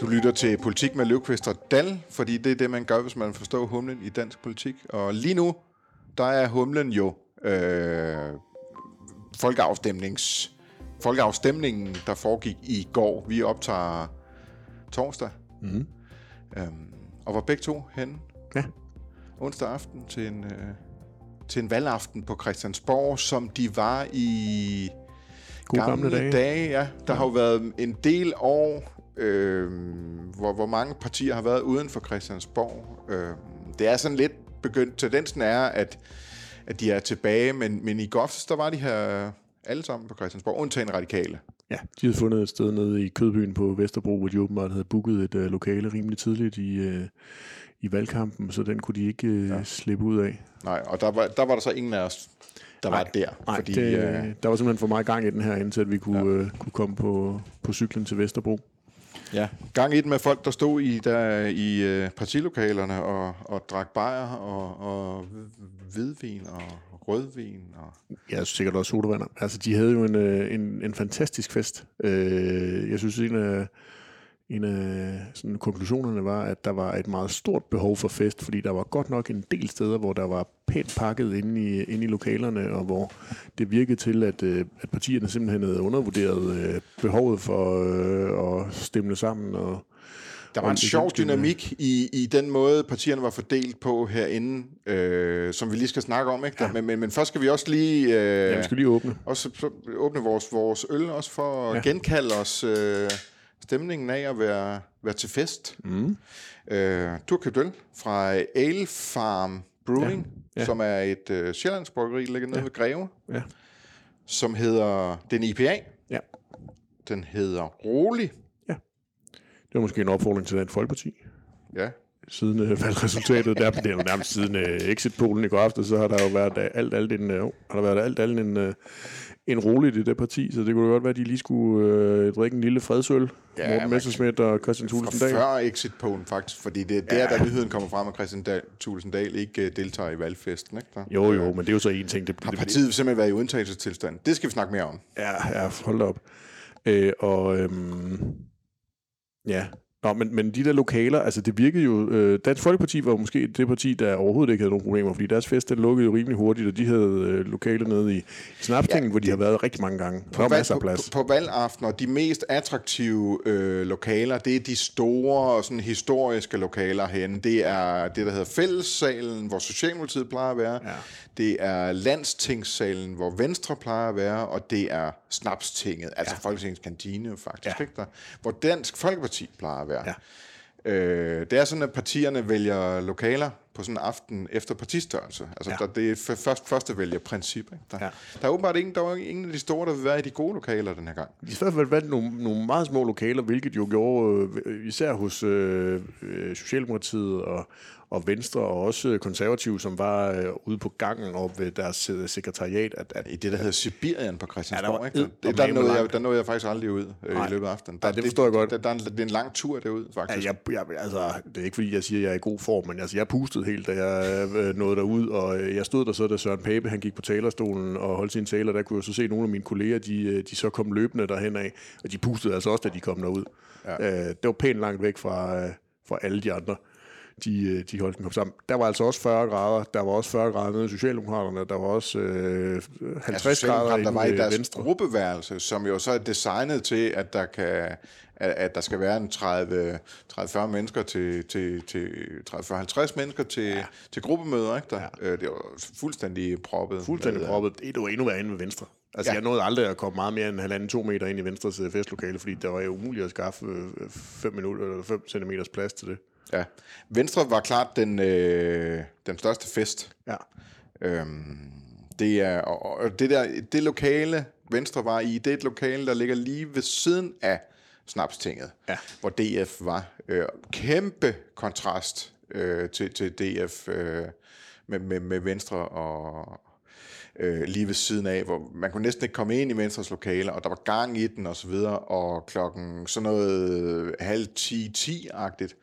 Du lytter til Politik med Løvkvist og Dall, fordi det er det, man gør, hvis man forstår humlen i dansk politik. Og lige nu, der er humlen jo folkeafstemningen, der foregik i går. Vi optager torsdag. Mm-hmm. Og var begge to henne. Ja. Onsdag aften til en valgaften på Christiansborg, som de var i gamle dage. Ja. Der har jo været en del år, hvor mange partier har været uden for Christiansborg. Det er sådan lidt begyndt. Tendensen er, at de er tilbage, men i går, der var de her alle sammen på Christiansborg, undtagen Radikale. Ja, de havde fundet et sted nede i Kødbyen på Vesterbro, hvor de åbenbart havde booket et lokale rimelig tidligt i valgkampen, så den kunne de ikke slippe ud af. Nej, og der var der så ingen af os, der var der. Nej, fordi, der var simpelthen for meget gang i den her, indtil at vi kunne komme på cyklen til Vesterbro. Ja, gang i den med folk, der stod i partilokalerne og drak bajer og hvidvin og rødvin. Ja, sikkert også sodavandet. Altså, de havde jo en fantastisk fest. Jeg synes, en af sådan, konklusionerne var, at der var et meget stort behov for fest, fordi der var godt nok en del steder, hvor der var pænt pakket inde i lokalerne, og hvor det virkede til, at partierne simpelthen havde undervurderet behovet for at stemme sammen. Der var en sjov dynamik i den måde, partierne var fordelt på herinde, som vi lige skal snakke om, ikke? Ja. Men først skal vi også lige... ja, vi skal lige åbne. Også åbne vores øl, også for at genkalde os... stemningen af at være til fest. Mm. Turkodil fra Ale Farm Brewing, som er et Sjællands bryggeri, ligger nede ved Greve, som hedder den IPA. Ja. Den hedder Rolig. Ja. Det var måske en opfordring til Dansk Folkeparti. Ja. Siden valgresultatet, det er jo nærmest siden exit-polen i går aftes, så har der jo været alt en roligt i det parti, så det kunne godt være, at de lige skulle drikke en lille fredsøl. Ja, Morten Messerschmidt og Christian Thulesen Dahl. Før exit-polen faktisk, fordi det er der nyheden kommer frem, at Christian Thulesen Dahl ikke deltager i valgfesten. Ikke? Der, jo, men det er jo så en ting. Har partiet simpelthen været i undtagelsestilstand? Det skal vi snakke mere om. Ja, hold da op. Men de der lokaler, altså det virkede jo... Dansk Folkeparti var måske det parti, der overhovedet ikke havde nogen problemer, fordi deres fest, den lukkede jo rimelig hurtigt, og de havde lokaler nede i Snapstinget, hvor de har været rigtig mange gange. Der var masser af plads. På valgaftener, de mest attraktive lokaler, det er de store sådan, historiske lokaler herinde. Det er det, der hedder Fællessalen, hvor Socialdemokratiet plejer at være. Ja. Det er Landstingssalen, hvor Venstre plejer at være, og det er Snapstinget, altså Folketingets kantine faktisk, ikke der, hvor Dansk Folkeparti plejer at være. Ja. Det er sådan, at partierne vælger lokaler på sådan en aften efter partistørrelse. Altså, det er første vælgerprincip. Der er åbenbart ingen af de store, der vil være i de gode lokaler den her gang. I stedet for at være nogle meget små lokaler, hvilket jo gjorde, især hos Socialdemokratiet og Venstre, og også Konservative, som var ude på gangen op ved deres sekretariat. I det, der hedder Sibirien på Christiansborg, der nåede jeg faktisk aldrig ud i løbet af aftenen. Det forstår jeg godt. Det er en lang tur derud, faktisk. Det er ikke, fordi jeg siger, at jeg er i god form, men jeg pustede helt, da jeg nåede derud, og jeg stod der så, da Søren Pæbe, han gik på talerstolen og holdt sine taler, der kunne jeg så se, at nogle af mine kolleger, de så kom løbende derhen af, og de pustede altså også, da de kom derud. Ja. Det var pænt langt væk fra alle de andre. De holdt den kom sammen. Der var altså også 40 grader. Der var også 40 grader nede i Socialdemokraterne. Der var også 50 grader der var i deres Venstre. Gruppeværelse, som jo så er designet til, at der skal være en 30-40 mennesker til 30-50 mennesker til gruppemøder. Ikke der? Ja. Det var fuldstændig proppet. Det var endnu værre inde ved Venstre. Altså, jeg nåede aldrig at komme meget mere end 1,5-2 meter ind i Venstres festlokale, fordi der var jo umuligt at skaffe 5 centimeters plads til det. Ja, Venstre var klart den største fest. Ja. Det er og det lokale Venstre var i, det er et lokale der ligger lige ved siden af Snapstinget, hvor DF var. Kæmpe kontrast til DF med Venstre og lige ved siden af, hvor man kunne næsten ikke komme ind i Venstres lokaler, og der var gang i den og så videre, og klokken sådan noget 9:30-10-agtigt.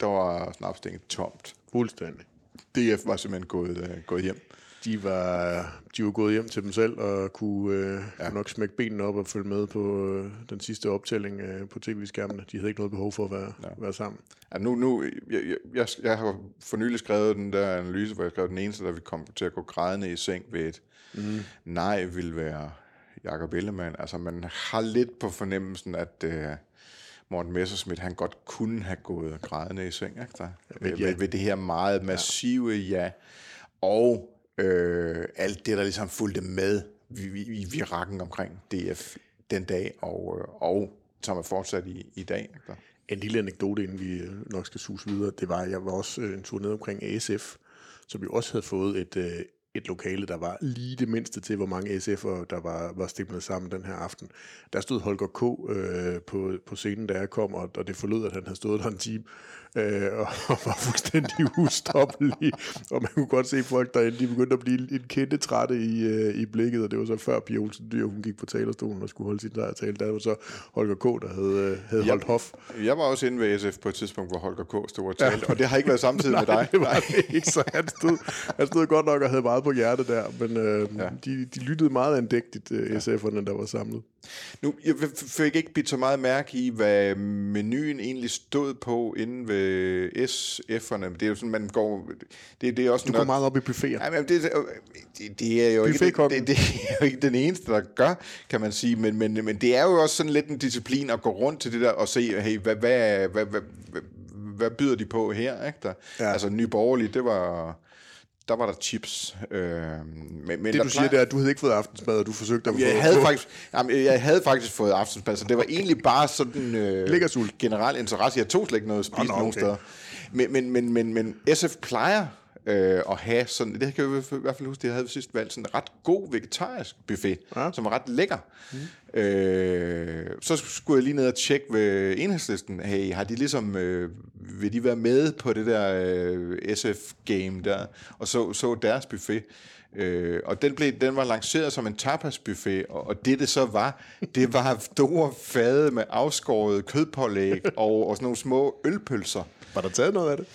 Der var Snapstinget tomt. Fuldstændig. DF var simpelthen gået hjem. De var gået hjem til dem selv og kunne nok smække benene op og følge med på den sidste optælling på tv-skærmene. De havde ikke noget behov for at være sammen. Ja, jeg har for nylig skrevet den der analyse, hvor jeg skrev, den eneste, der ville komme til at gå grædende i seng ved et nej, ville være Jacob Ellemann. Altså, man har lidt på fornemmelsen, at Morten Messerschmidt, han godt kunne have gået grædende i seng, ikke der? Ved det her meget massive ja. Og alt det, der ligesom fulgte med i virakken omkring DF den dag, og som er fortsat i dag. Ikke? En lille anekdote, inden vi nok skal suse videre, det var, at jeg var også en tur ned omkring ASF, som jo også havde fået et lokale, der var lige det mindste til, hvor mange SF'er, der var stemlet sammen den her aften. Der stod Holger K. På scenen, da jeg kom, og det forlod, at han havde stået der en time, og var fuldstændig ustoppelig. Og man kunne godt se folk derinde, de begyndte at blive en kendetrætte i blikket, og det var så før P. Olsen Dyr, hun gik på talerstolen og skulle holde sin tale. Der var så Holger K., der havde holdt hof. Jeg var også inde ved SF på et tidspunkt, hvor Holger K. stod og talte, og det har ikke været samtidig med dig. Nej, det var det ikke, så han stod godt nok og havde meget på hjertet der, men de lyttede meget andægtigt, SF'erne, der var samlet. Nu, jeg fik ikke bidt så meget mærke i, hvad menuen egentlig stod på inde ved SF'erne. Det er jo sådan, man går... Det er også du går meget op i buffeter. Nej, men det er jo ikke, det er jo ikke den eneste, der gør, kan man sige, men det er jo også sådan lidt en disciplin at gå rundt til det der og se, hey, hvad byder de på her, ikke der? Ja. Altså, Nye Borgerlige, det var... Der var der chips. Men det, du siger, det er, at du havde ikke fået aftensmad, og du forsøgte at få... Jeg havde faktisk fået aftensmad, så det var egentlig bare sådan... Lækkersult. Generel interesse. Jeg tog slet ikke noget at spise nogen steder. Men SF plejer at have sådan... Det kan jeg i hvert fald huske, det havde sidst valgt sådan en ret god vegetarisk buffet, som var ret lækker. Så skulle jeg lige ned og tjekke ved Enhedslisten. Hey, har de ligesom... vil de være med på det der SF-game der? Og så deres buffet. Og den var lanceret som en tapasbuffet, og det så var, det var store fade med afskåret kødpålæg og sådan nogle små ølpølser. Var der taget noget af det?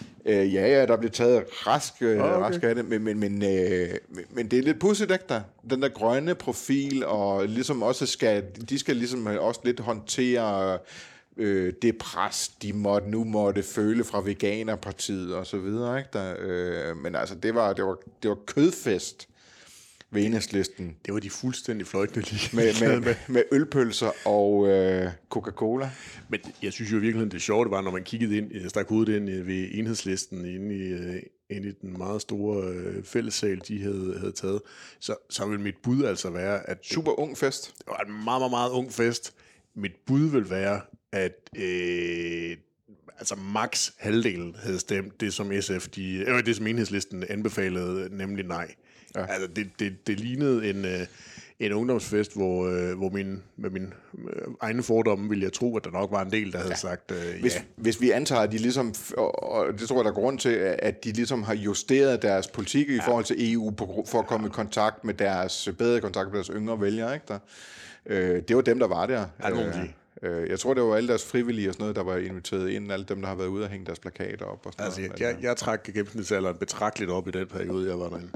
Ja, der blev taget rask af det, men det er lidt pudsigt, ikke der? Den der grønne profil, og ligesom også de skal ligesom også lidt håndtere det pres, de måtte føle fra Veganerpartiet og så videre, ikke der? Men altså, det var kødfest ved Enhedslisten. Det var de fuldstændig fløjtende lige. Med ølpølser og Coca-Cola. Men jeg synes jo virkelig, det sjove var, når man kiggede ind, stak hovedet ind ved Enhedslisten inde i den meget store fællessal, de havde taget, så ville mit bud altså være, at... Super ung fest. Det var en meget, meget, meget ung fest. Mit bud vil være, at altså max halvdelen havde stemt det, som som Enhedslisten anbefalede, nemlig nej. Ja. Altså det lignede en ungdomsfest, hvor med min egne fordomme ville jeg tro, at der nok var en del, der havde sagt ja. Hvis vi antager, at de ligesom, og det tror jeg, der er grund til, at de ligesom har justeret deres politik i forhold til EU for at komme i kontakt med bedre kontakt med deres yngre vælgere, ikke der? Det var dem, der var der. Jeg tror, det var alle deres frivillige og sådan noget, der var inviteret ind, alle dem, der har været ude og hænge deres plakater op. Og sådan altså, noget. Jeg trak gennemsnitsalderen betragteligt op i den periode, jeg var derinde.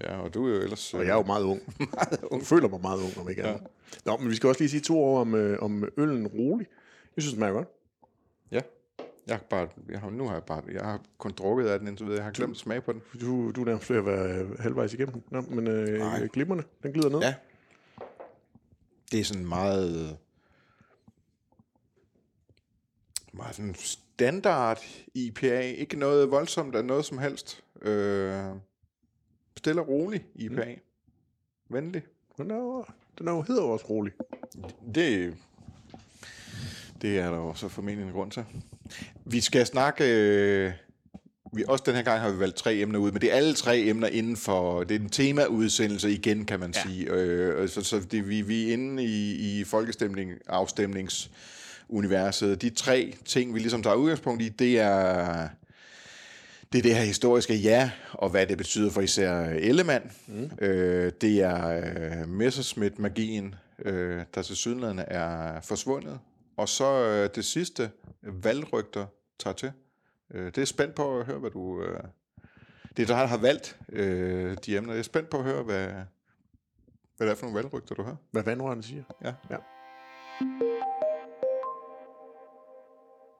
Ja, og du er jo ellers... Og jeg er jo meget ung. Jeg føler mig meget ung, om ikke andet. Nå, men vi skal også lige sige 2 ord om øllen Rolig. Jeg synes, det smager godt. Ja. Jeg har kun drukket af den indtil videre. Jeg har glemt smag på den. Du er nærmest ved at være halvvejs igennem. Nå, men glimrende, den glider ned. Ja. Det er sådan meget sådan standard IPA. Ikke noget voldsomt af noget som helst. Stille og rolig IPA. Venlig. Den er jo hedder også rolig. Det er der jo så formentlig en grund til. Vi skal snakke... også den her gang har vi valgt 3 emner ud, men det er alle 3 emner inden for... Det er en temaudsendelse igen, kan man sige. Så det, vi er inde i folkestemning, afstemningsuniverset. De 3 ting, vi ligesom tager udgangspunkt i, det er det her historiske ja, og hvad det betyder for især Ellemann. Det er Messerschmidt-magien, der tilsyneladende er forsvundet. Og så det sidste, valgrygter tager til. Det er spændt på at høre, hvad du Det er dig, der har valgt de emner. Jeg er spændt på at høre, hvad det er for nogle valgrygter, du hører. Hvad vandrørene siger. Ja.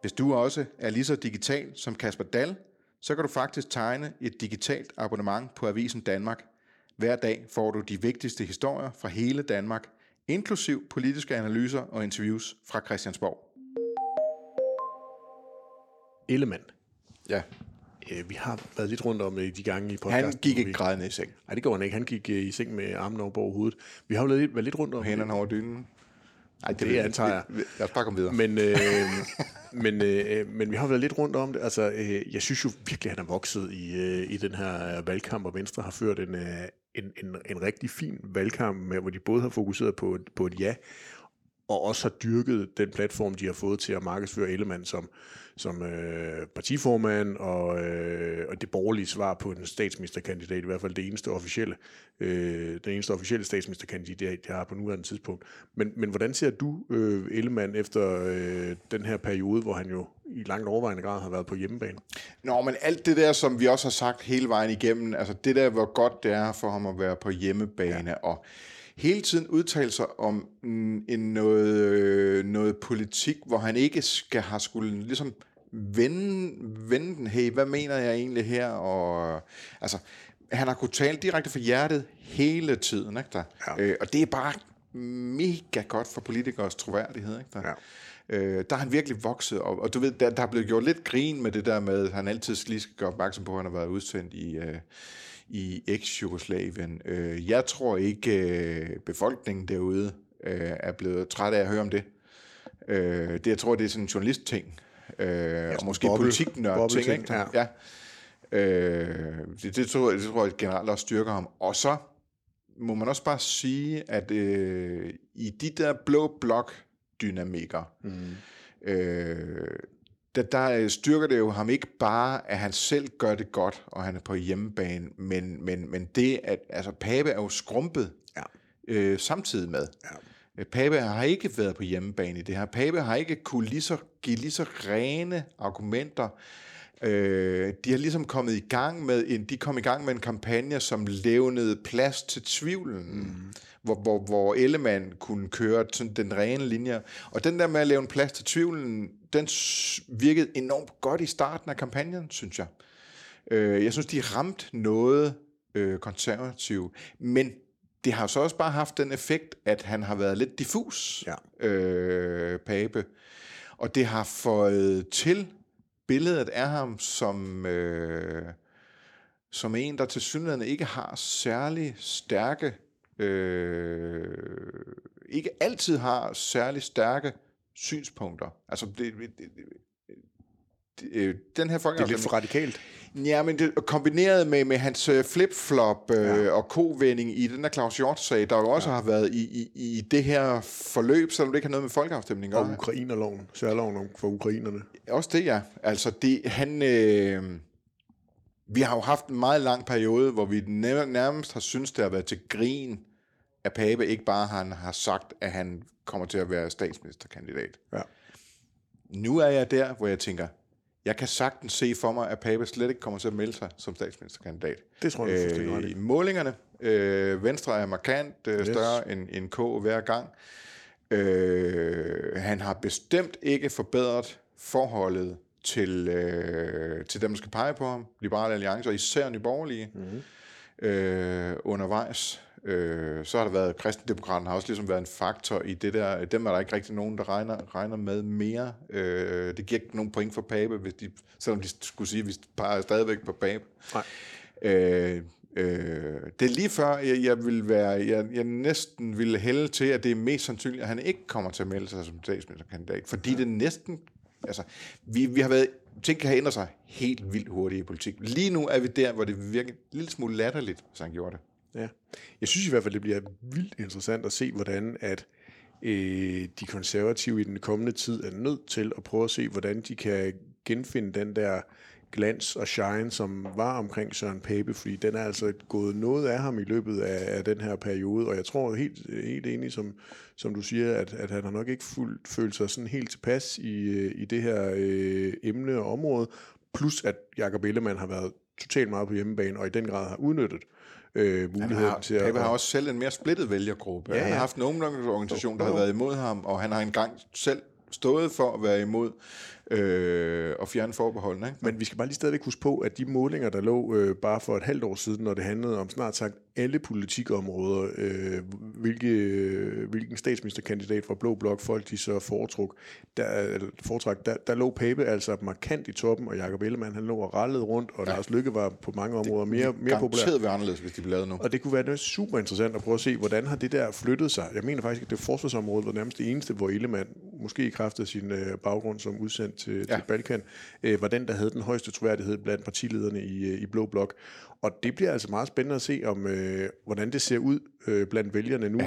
Hvis du også er lige så digital som Kasper Dahl, så kan du faktisk tegne et digitalt abonnement på Avisen Danmark. Hver dag får du de vigtigste historier fra hele Danmark, inklusiv politiske analyser og interviews fra Christiansborg. Ellemann. Ja. Vi har været lidt rundt om de gange i podcasten. Han gik ikke grædende i seng. Nej, det gjorde han ikke. Han gik i seng med armen over hovedet. Vi har jo været lidt rundt om... Hænderne over dynen. Nej, det antager jeg. Lad os bare komme videre. Men vi har været lidt rundt om det. Altså, jeg synes jo virkelig, at han er vokset i den her valgkamp, og Venstre har ført en rigtig fin valgkamp, hvor de både har fokuseret på et ja, og også har dyrket den platform, de har fået til at markedsføre Ellemann som partiformand og det borgerlige svar på en statsministerkandidat, i hvert fald det eneste officielle, statsministerkandidat, jeg har på nuværende tidspunkt. Men hvordan ser du Ellemann efter den her periode, hvor han jo i langt overvejende grad har været på hjemmebane? Nå, men alt det der, som vi også har sagt hele vejen igennem, altså det der, hvor godt det er for ham at være på hjemmebane, ja. Og hele tiden udtale sig om noget politik, hvor han ikke skulle ligesom vende den. Hey, hvad mener jeg egentlig her? Og, altså, han har kunnet tale direkte fra hjertet hele tiden. Ikke der? Ja. Og det er bare mega godt for politikers troværdighed. Ikke der? Ja. Der er han virkelig vokset op. Og du ved, der er blevet gjort lidt grin med det der med, at han altid lige skal gøre opmærksom på, at han har været udsendt i ex-Jugoslavien. Jeg tror ikke, befolkningen derude er blevet træt af at høre om det. Det jeg tror, det er sådan en journalist-ting. Og måske politiknørd-ting. Ikke? Ja. Det tror jeg generelt også styrker ham. Og så må man også bare sige, at i de der blå blok-dynamikker, der styrker det jo ham ikke bare, at han selv gør det godt, og han er på hjemmebane, men det, at altså, Pæbe er jo skrumpet samtidig med. Ja. Pæbe har ikke været på hjemmebane i det her. Pæbe har ikke kunne give lige så rene argumenter. De har ligesom kom i gang med en kampagne, som levnede plads til tvivlen, hvor Ellemann kunne køre sådan den rene linje. Og den der med at levne plads til tvivlen, den virkede enormt godt i starten af kampagnen, synes jeg. Jeg synes, de ramte noget konservativt, men det har så også bare haft den effekt, at han har været lidt diffus, Pæbe. Og det har fået til billedet af ham som en, der tilsyneladende ikke har særlig stærke, ikke altid har særlig stærke synspunkter. Altså, den her folk, det er lidt for radikalt. Ja, men det, kombineret med hans flip-flop og kovending i den der Claus Hjort-sag, der jo også har været i det her forløb, selvom det ikke har noget med folkeafstemning. Og ukrainerloven, særloven for ukrainerne. Også det, ja. Altså, vi har jo haft en meget lang periode, hvor vi nærmest har syntes, det har været til grin, at Pæbe ikke bare han har sagt, at han kommer til at være statsministerkandidat. Ja. Nu er jeg der, hvor jeg tænker, jeg kan sagtens se for mig, at Pæbe slet ikke kommer til at melde sig som statsministerkandidat. Det tror jeg, du forstår. I målingerne. Venstre er markant større end K hver gang. Han har bestemt ikke forbedret forholdet til dem, der skal pege på ham. Liberale Alliance og især Nye Borgerlige undervejs. Så har der været, kristendemokraterne har også ligesom været en faktor i det der, dem er der ikke rigtig nogen, der regner med mere. Det giver ikke nogen point for Pæbe, hvis de, selvom de skulle sige, at vi peger stadigvæk på Pæbe. Det er lige før, jeg næsten ville hælde til, at det er mest sandsynligt, at han ikke kommer til at melde sig som statsministerkandidat, fordi det næsten, altså, vi har været, ting kan have ændret sig helt vildt hurtigt i politik. Lige nu er vi der, hvor det virker en lille smule latterligt, hvis han gjorde det. Ja. Jeg synes i hvert fald, det bliver vildt interessant at se, hvordan at de konservative i den kommende tid er nødt til at prøve at se, hvordan de kan genfinde den der glans og shine, som var omkring Søren Pæbe, fordi den er altså gået noget af ham i løbet af den her periode, og jeg tror helt enig, som du siger, at han har nok ikke følt sig sådan helt tilpas i det her emne og område, plus at Jacob Ellemann har været totalt meget på hjemmebane, og i den grad har udnyttet muligheden til at... Pæbe har også selv en mere splittet vælgergruppe. Ja, ja. Han har haft en ungdomsorganisation, der har været imod ham, og han har engang selv stået for at være imod og fjerne forbeholdene. Ikke? Men vi skal bare lige stadigvæk huske på, at de målinger, der lå bare for et halvt år siden, når det handlede om snart sagt alle politikområder, hvilken statsministerkandidat fra Blå Blok folk de så foretrak, der lå Pæbe altså markant i toppen, og Jacob Ellemann han lå og rallede rundt, og Lars Løkke var på mange områder mere populær. Det kunne anderledes, hvis de blev lavet nu. Og det kunne være noget super interessant at prøve at se, hvordan har det der flyttet sig. Jeg mener faktisk, at det forsvarsområde var nærmest det eneste, hvor Ellemann, måske i kraft af sin baggrund som udsendt til Balkan, var den, der havde den højeste troværdighed blandt partilederne i Blå Blok. Og det bliver altså meget spændende at se, om hvordan det ser ud blandt vælgerne nu.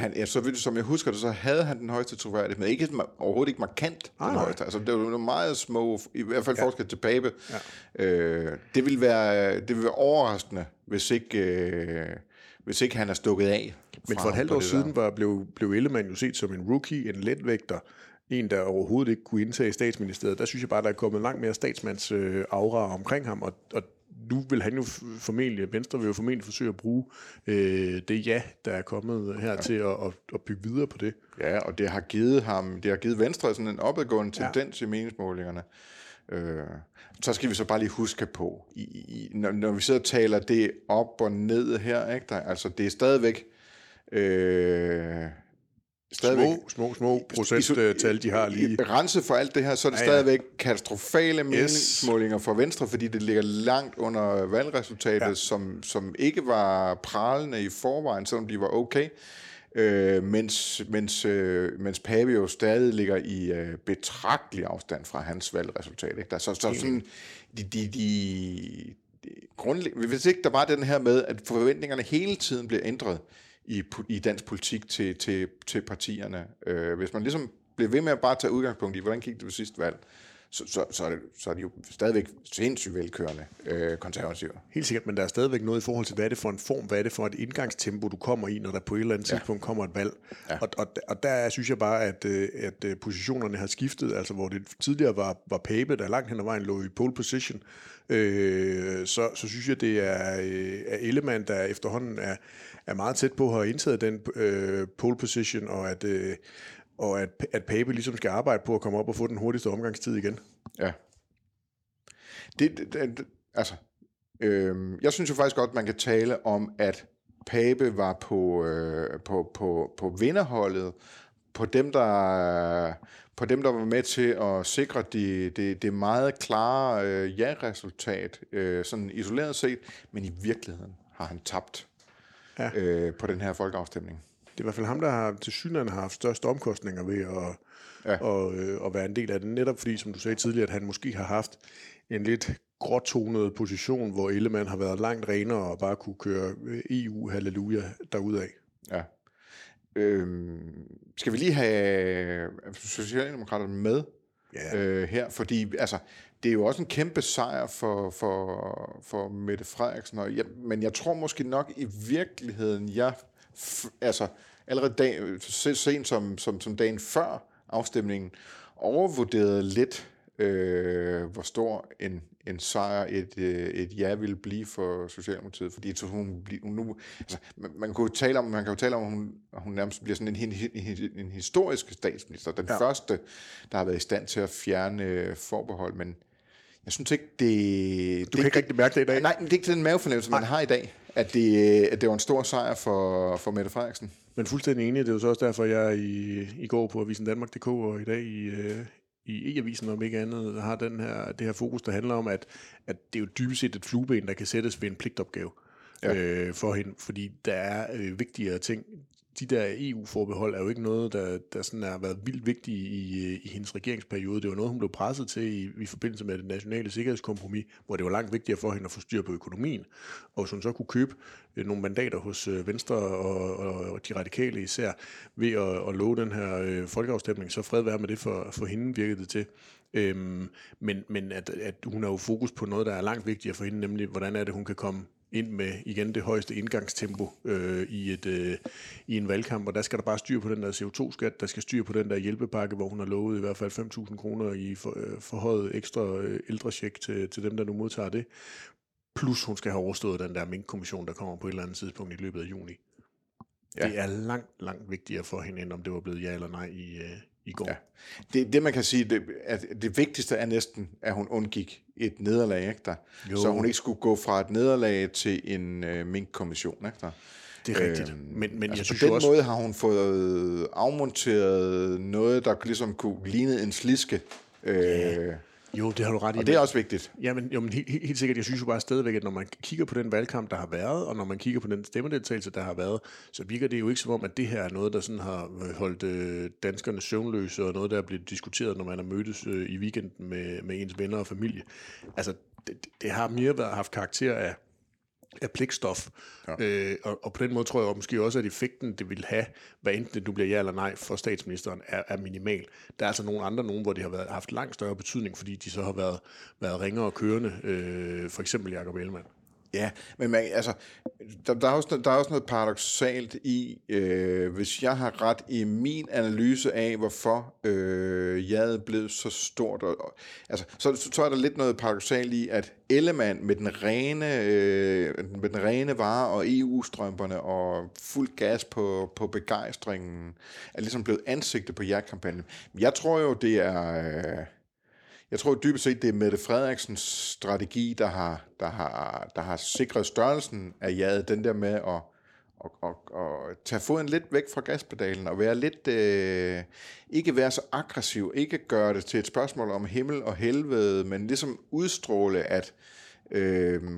Som jeg husker det, så havde han den højeste troværdighed, men overhovedet ikke markant den højeste. Altså, det var nogle meget små, i hvert fald forskel til Pæbe. Ja. Det ville være overraskende, hvis ikke han er stukket af. Men for et halvt år siden blev Ellemann jo set som en rookie, en letvægter, en, der overhovedet ikke kunne indtage statsministeriet. Der synes jeg bare, der er kommet langt mere statsmands aura omkring ham, og nu vil han jo formentlig, Venstre vil jo formentlig forsøge at bruge det der er kommet her til at bygge videre på det. Ja, og det har givet ham, det har givet Venstre sådan en opadgående tendens i meningsmålingerne. Så skal vi så bare lige huske på, når vi sidder og taler det op og ned her, ikke? Altså det er stadigvæk... Små procenttal, de har lige. Renset for alt det her, så er det stadigvæk katastrofale meningsmålinger for Venstre, fordi det ligger langt under valgresultatet, som ikke var pralende i forvejen, selvom de var okay. Mens Pæbe jo stadig ligger i betragtelig afstand fra hans valgresultat. Ikke? Der, så sådan... Hvis ikke der var den her med, at forventningerne hele tiden bliver ændret, i dansk politik til partierne. Hvis man ligesom bliver ved med at bare tage udgangspunkt i, hvordan gik det ved sidste valg, så er de jo stadigvæk sindssygt velkørende konservative. Helt sikkert, men der er stadigvæk noget i forhold til, hvad er det for en form, hvad er det for et indgangstempo, du kommer i, når der på et eller andet tidspunkt kommer et valg. Ja. Og der synes jeg bare, at positionerne har skiftet, altså hvor det tidligere var Pæbe, der langt hen ad vejen lå i pole position, så synes jeg, det er Ellemann, der efterhånden er meget tæt på at have indtaget den pole position, og at Pæbe ligesom skal arbejde på at komme op og få den hurtigste omgangstid igen. Ja. Jeg synes jo faktisk godt, man kan tale om, at Pæbe var på vinderholdet, på dem, der var med til at sikre det meget klare ja-resultat, sådan isoleret set, men i virkeligheden har han tabt på den her folkeafstemning. Det er i hvert fald ham, der har til synligheden haft største omkostninger ved at være en del af det. Netop fordi, som du sagde tidligere, at han måske har haft en lidt gråtonet position, hvor Ellemann har været langt renere og bare kunne køre EU-halleluja derudaf. Ja. Skal vi lige have Socialdemokraterne med her? Fordi det er jo også en kæmpe sejr for Mette Frederiksen. Men jeg tror måske nok i virkeligheden, allerede sent som dagen før afstemningen, overvurderede lidt, hvor stor en sejr et ja ville blive for Socialdemokratiet. Fordi man kan jo tale om, at hun nærmest bliver sådan en historisk statsminister. Den første, der har været i stand til at fjerne forbehold, men jeg synes ikke, det... Du kan ikke rigtig mærke det i dag? Nej, det er ikke den mavefornemmelse, man har i dag, at det var en stor sejr for Mette Frederiksen. Men fuldstændig enig, det er jo så også derfor, jeg i går på Avisen Danmark.dk og i dag i E-avisen, om ikke andet, har det her fokus, der handler om, at det er jo dybest set et flueben, der kan sættes ved en pligtopgave for hende, fordi der er vigtigere ting. De der EU-forbehold er jo ikke noget, der sådan har været vildt vigtigt i hendes regeringsperiode. Det var noget, hun blev presset til i forbindelse med det nationale sikkerhedskompromis, hvor det var langt vigtigere for hende at få styr på økonomien. Og hvis hun så kunne købe nogle mandater hos Venstre og de radikale især, ved at love den her folkeafstemning, så fred være med det for hende, virkede det til. Men at hun har jo fokus på noget, der er langt vigtigere for hende, nemlig hvordan er det, hun kan komme ind med igen det højeste indgangstempo i en valgkamp, og der skal der bare styr på den der CO2-skat, der skal styr på den der hjælpepakke, hvor hun har lovet i hvert fald 5.000 kroner i forhøjet ekstra ældrecheck til dem, der nu modtager det. plus hun skal have overstået den der minkkommission, der kommer på et eller andet tidspunkt i løbet af juni. Ja. Det er langt, langt vigtigere for hende, end om det var blevet ja eller nej i går. Ja. Det man kan sige, at det vigtigste er næsten, at hun undgik et nederlag, ikke der? Så hun ikke skulle gå fra et nederlag til en minkkommission, ikke der? Det er rigtigt. Men altså jeg synes på den også måde har hun fået afmonteret noget, der ligesom kunne ligne en sliske. Ja. Jo, det har du ret i. Og det er også vigtigt. Jamen, helt sikkert. Jeg synes jo bare stadigvæk, at når man kigger på den valgkamp, der har været, og når man kigger på den stemmedeltagelse, der har været, så virker det jo ikke som om, at det her er noget, der sådan har holdt danskerne søvnløse, og noget, der er blevet diskuteret, når man har mødtes i weekenden med ens venner og familie. Altså, det har mere haft karakter af pligtstof. Ja. Og på den måde tror jeg måske også, at effekten, det vil have, hvad enten du bliver ja eller nej for statsministeren, er minimal. Der er altså nogle, hvor det har haft langt større betydning, fordi de så har været ringere og kørende, for eksempel Jacob Ellemann. Ja, men der er også noget paradoksalt i, hvis jeg har ret i min analyse af, hvorfor jaget blev så stort. Så er der lidt noget paradoksalt i, at Ellemann med den rene vare og EU-strømperne og fuld gas på begejstringen, er ligesom blevet ansigtet på jagtkampagnen. Jeg tror jo, det er... Jeg tror dybest set, det er Mette Frederiksens strategi, der har sikret størrelsen af jaget, den der med at tage foden lidt væk fra gaspedalen og være lidt, ikke være så aggressiv, ikke gøre det til et spørgsmål om himmel og helvede, men ligesom udstråle, at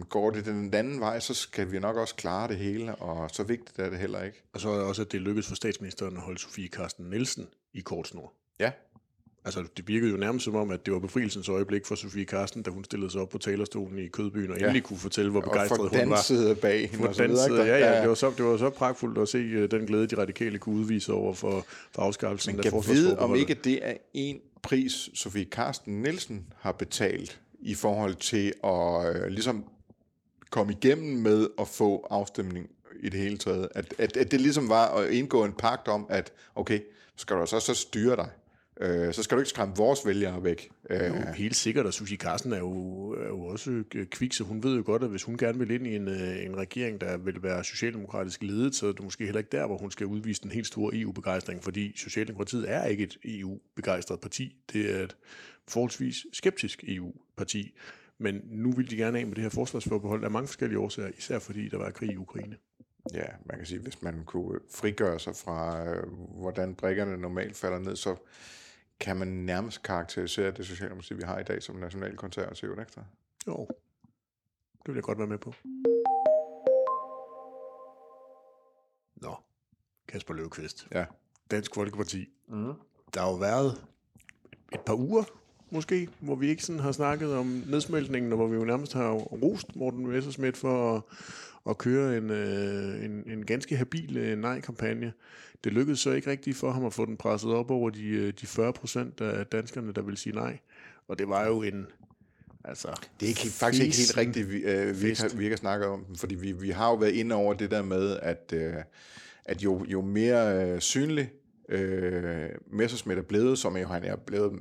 går det den anden vej, så skal vi nok også klare det hele, og så vigtigt er det heller ikke. Og så er det også, at det lykkedes for statsministeren at holde Sofie Carsten Nielsen i kort snor. Ja. Altså, det virkede jo nærmest som om, at det var befrielsens øjeblik for Sofie Carsten, da hun stillede sig op på talerstolen i Kødbyen, og endelig kunne fortælle, hvor begejstret hun var. Og fordansede bag hende og så videre. Ja. Det var så pragtfuldt at se den glæde, de radikale kunne udvise over for afskaffelsen af forsvarsforbeholdet. Men kan vide, om ikke det er en pris, Sofie Carsten Nielsen har betalt i forhold til at ligesom komme igennem med at få afstemning i det hele taget. At det ligesom var at indgå en pagt om, at okay, skal du så styre dig? Så skal du ikke skræmme vores vælgere væk. Jo, helt sikkert, og Sofie Carsten er jo også kvik, så hun ved jo godt, at hvis hun gerne vil ind i en regering, der vil være socialdemokratisk ledet, så er det måske heller ikke der, hvor hun skal udvise den helt store EU-begejstring, fordi Socialdemokratiet er ikke et EU-begejstret parti. Det er et forholdsvis skeptisk EU-parti. Men nu vil de gerne af med det her forsvarsforbehold af mange forskellige årsager, især fordi der var krig i Ukraine. Ja, man kan sige, hvis man kunne frigøre sig fra, hvordan brikkerne normalt falder ned, så kan man nærmest karakterisere det socialdemokrati, vi har i dag, som nationalkonservativ, ikke? Jo, det vil jeg godt være med på. Nå, Kasper Løvkvist. Ja. Dansk Folkeparti. Mm. Der har jo været et par uger, måske, hvor vi ikke sådan har snakket om nedsmeltningen, og hvor vi jo nærmest har rost Morten Messerschmidt for at køre en ganske habil nej-kampagne. Det lykkedes så ikke rigtigt for ham at få den presset op over de 40% af danskerne, der vil sige nej. Og det var jo en... Altså, det er faktisk ikke helt rigtigt, vi har snakket om dem, fordi vi har jo været inde over det der med, at jo mere synlig Messerschmidt er blevet, som jo han er blevet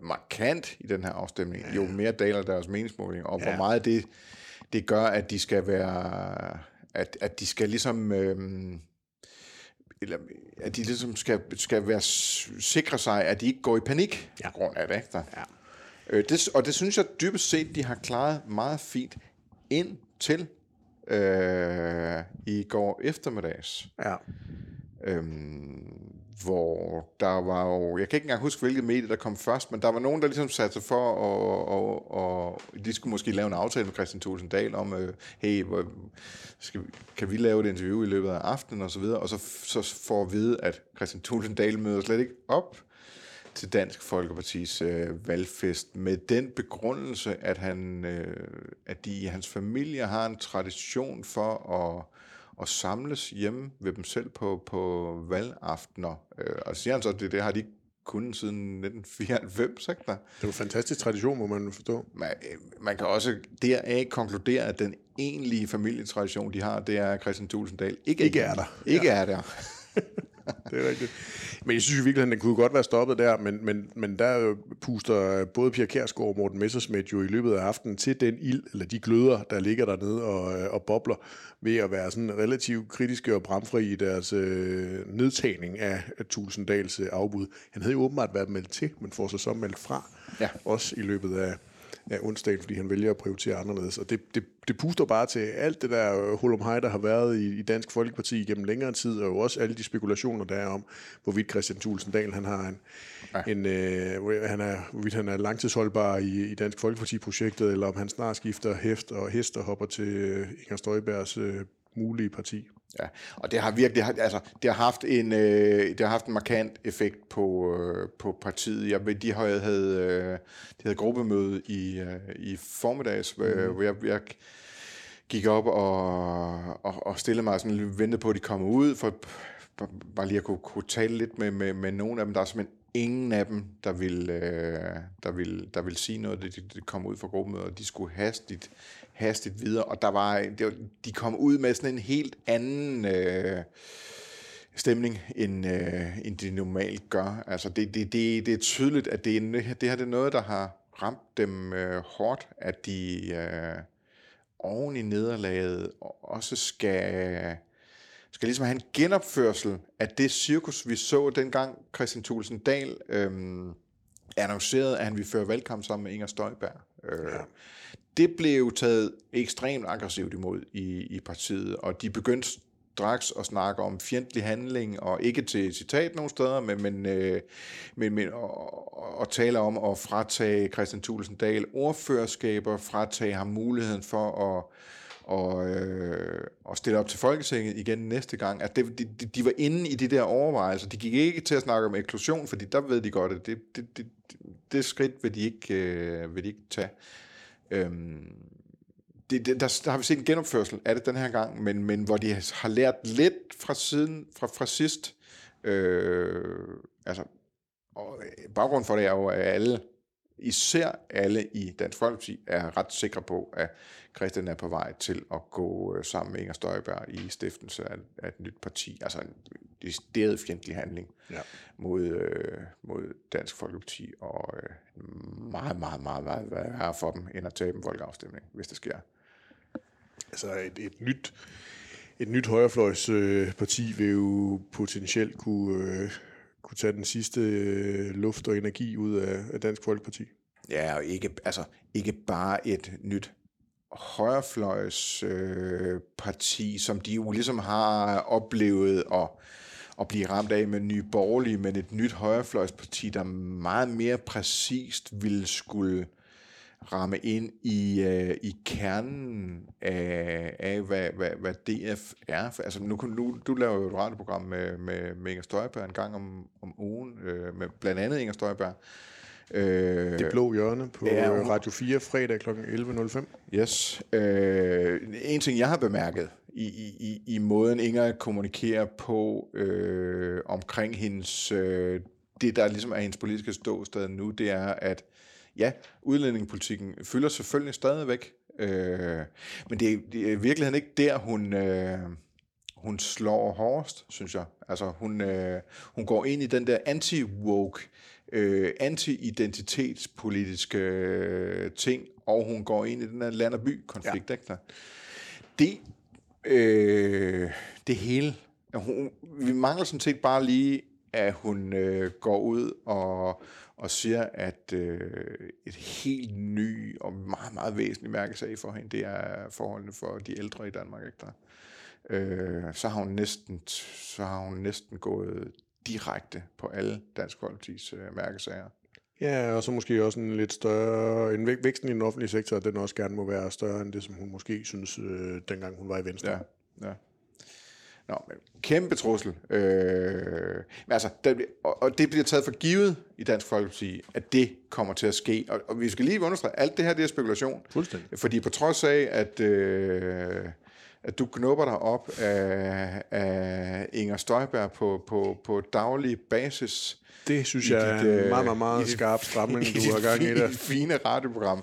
markant i den her afstemning, jo mere daler deres meningsmåling, og hvor meget det gør, at de skal være, at de skal ligesom, eller at de ligesom skal være sikre sig, at de ikke går i panik på grund af det, ikke? Ja. Og det synes jeg dybest set, de har klaret meget fint indtil i går eftermiddags. Ja. Hvor der var jo, jeg kan ikke engang huske, hvilket medie der kom først, men der var nogen, der ligesom satte sig for, og de skulle måske lave en aftale med Christian Thulesen Dahl om, hey, kan vi lave et interview i løbet af aftenen, og så videre, og så får at vide, at Christian Thulesen Dahl møder slet ikke op til Dansk Folkepartis valgfest, med den begrundelse, at at de i hans familie har en tradition for at samles hjemme ved dem selv på valgaftener. Og så siger han så, at det har de ikke kunnet siden 1994, ikke der? Det er en fantastisk tradition, må man forstå. Man kan også deraf konkludere, at den egentlige familietradition, de har, det er Christian Thulesen Dahl. Ikke er der. Ikke er der. Det er rigtigt. Men jeg synes jo virkelig, at den kunne godt være stoppet der, men der puster både Pia Kjærsgaard og Morten Messerschmidt jo i løbet af aftenen til den ild, eller de gløder, der ligger dernede og bobler, ved at være sådan relativt kritiske og bramfri i deres nedtagning af Thulesen Dahls afbud. Han havde jo åbenbart været meldt til, men får sig så meldt fra, ja, også i løbet af onsdagen, fordi han vælger at prioritere anderledes. Og det puster bare til alt det der hul om hej, der har været i Dansk Folkeparti gennem længere tid, og jo også alle de spekulationer, der er om, hvorvidt Christian Thulesen Dahl, han har hvorvidt han er langtidsholdbar i Dansk Folkeparti-projektet, eller om han snart skifter hæft og hest og hopper til Inger Støjbergs mulige parti. Ja, og det har virkelig, altså det har haft en markant effekt på partiet. De havde gruppemøde i formiddags, hvor jeg gik op og stillede mig sådan, ventede på, at de kom ud, for bare lige at kunne tale lidt med nogle af dem. Der er simpelthen ingen af dem, der ville sige noget. Det kom ud fra gruppemødet, og de skulle hastigt videre, og de kom ud med sådan en helt anden stemning, end de normalt gør. Altså det er tydeligt, at det her er noget, der har ramt dem hårdt, at de oven i nederlaget også skal ligesom have en genopførsel af det cirkus, vi så dengang Christian Thulesen Dahl annoncerede, at han ville føre valgkamp sammen med Inger Støjberg. Ja. Det blev taget ekstremt aggressivt imod i partiet, og de begyndte straks at snakke om fjendtlig handling, og ikke til citat nogen steder, men tale om at fratage Christian Thulesen Dahl ordførerskaber, fratage ham muligheden for at stille op til Folketinget igen næste gang. Altså de var inde i de der overvejelser. De gik ikke til at snakke om eksklusion, fordi der ved de godt, at det skridt vil de ikke tage. Der har vi set en genopførsel af det den her gang, men hvor de har lært lidt fra sidst. Og baggrunden for det er jo, at især alle i Dansk Folkeparti er ret sikre på, at Christian er på vej til at gå sammen med Inger Støjberg i stiftelse af et nyt parti. Altså en decideret fjendtlig handling, ja, mod Dansk Folkeparti, og meget, meget, meget, meget værre for dem, end at tabe en folkeafstemning, hvis det sker. Altså et nyt højrefløjsparti vil jo potentielt kunne tage den sidste luft og energi ud af Dansk Folkeparti. Ja, og ikke bare et nyt højrefløjs parti, som de jo ligesom har oplevet at blive ramt af med Nye Borgerlige, men et nyt højrefløjsparti, der meget mere præcist ville skulle ramme ind i kernen af hvad DF er. For, altså du laver jo et radioprogram med Inger Støjberg en gang om ugen, med blandt andet Inger Støjberg. Det blå hjørne på Radio 4 fredag kl. 11.05. Yes. En ting, jeg har bemærket i måden, Inger kommunikerer på omkring hendes, det, der ligesom er hendes politiske ståsted nu, det er, at ja, udlændingepolitikken fylder selvfølgelig stadigvæk, men det er i virkeligheden ikke der, hun slår hårdest, synes jeg. Altså, hun går ind i den der anti-woke, anti-identitetspolitiske ting, og hun går ind i den der land- og by-konflikt. Ja. Ikke der? Det hele. Vi mangler sådan set bare lige, at hun går ud og siger, at et helt ny og meget, meget væsentlig mærkesag for hende, det er forholdene for de ældre i Danmark. Ikke der? Så har hun næsten gået direkte på alle Dansk Folkepartis mærkesager. Ja, og så måske også en lidt større, en væksten i den offentlige sektor, den også gerne må være større end det, som hun måske synes, dengang hun var i Venstre. Ja. Nå, men kæmpe trussel. Og det bliver taget for givet i Dansk Folkeparti, at det kommer til at ske. Og vi skal lige understrege, alt det her, det er spekulation. Fuldstændig. Fordi på trods af, at du knupper dig op af Inger Støjberg på daglig basis. Det synes jeg er en meget, meget skarp stramning, du har gang i det. I fine radioprogram.